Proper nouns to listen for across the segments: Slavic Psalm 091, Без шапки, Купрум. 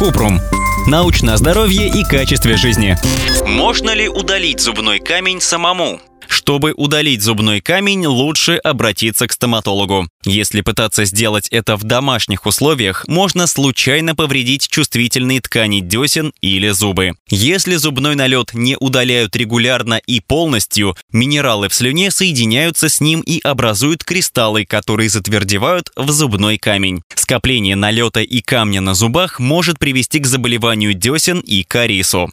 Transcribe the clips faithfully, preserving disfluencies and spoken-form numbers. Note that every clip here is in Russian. Купрум. Научное здоровье и качестве жизни. Можно ли удалить зубной камень самому? Чтобы удалить зубной камень, лучше обратиться к стоматологу. Если пытаться сделать это в домашних условиях, можно случайно повредить чувствительные ткани десен или зубы. Если зубной налет не удаляют регулярно и полностью, минералы в слюне соединяются с ним и образуют кристаллы, которые затвердевают в зубной камень. Скопление налета и камня на зубах может привести к заболеванию десен и кариесу.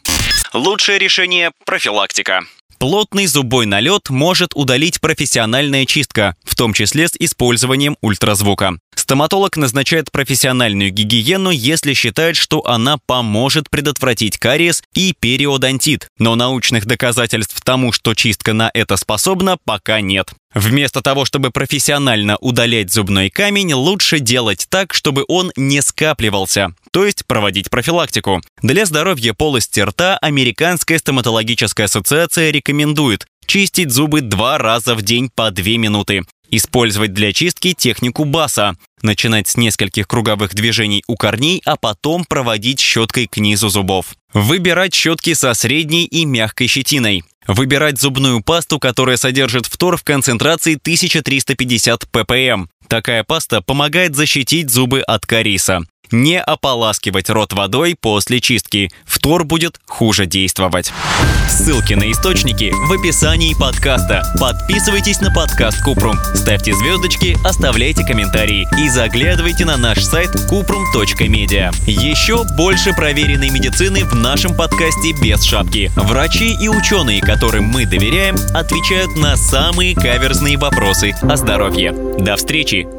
Лучшее решение – профилактика. Плотный зубной налет может удалить профессиональная чистка, в том числе с использованием ультразвука. Стоматолог назначает профессиональную гигиену, если считает, что она поможет предотвратить кариес и периодонтит, но научных доказательств тому, что чистка на это способна, пока нет. Вместо того, чтобы профессионально удалять зубной камень, лучше делать так, чтобы он не скапливался, то есть проводить профилактику. Для здоровья полости рта Американская стоматологическая ассоциация рекомендует чистить зубы два раза в день по две минуты. Использовать для чистки технику баса. Начинать с нескольких круговых движений у корней, а потом проводить щеткой к низу зубов. Выбирать щетки со средней и мягкой щетиной. Выбирать зубную пасту, которая содержит фтор в концентрации тысяча триста пятьдесят пэ пэ эм. Такая паста помогает защитить зубы от кариеса. Не ополаскивать рот водой после чистки. Фтор будет хуже действовать. Ссылки на источники в описании подкаста. Подписывайтесь на подкаст Купрум, ставьте звездочки, оставляйте комментарии и заглядывайте на наш сайт купрум точка медиа. Еще больше проверенной медицины в нашем подкасте «Без шапки». Врачи и ученые, которым мы доверяем, отвечают на самые каверзные вопросы о здоровье. До встречи!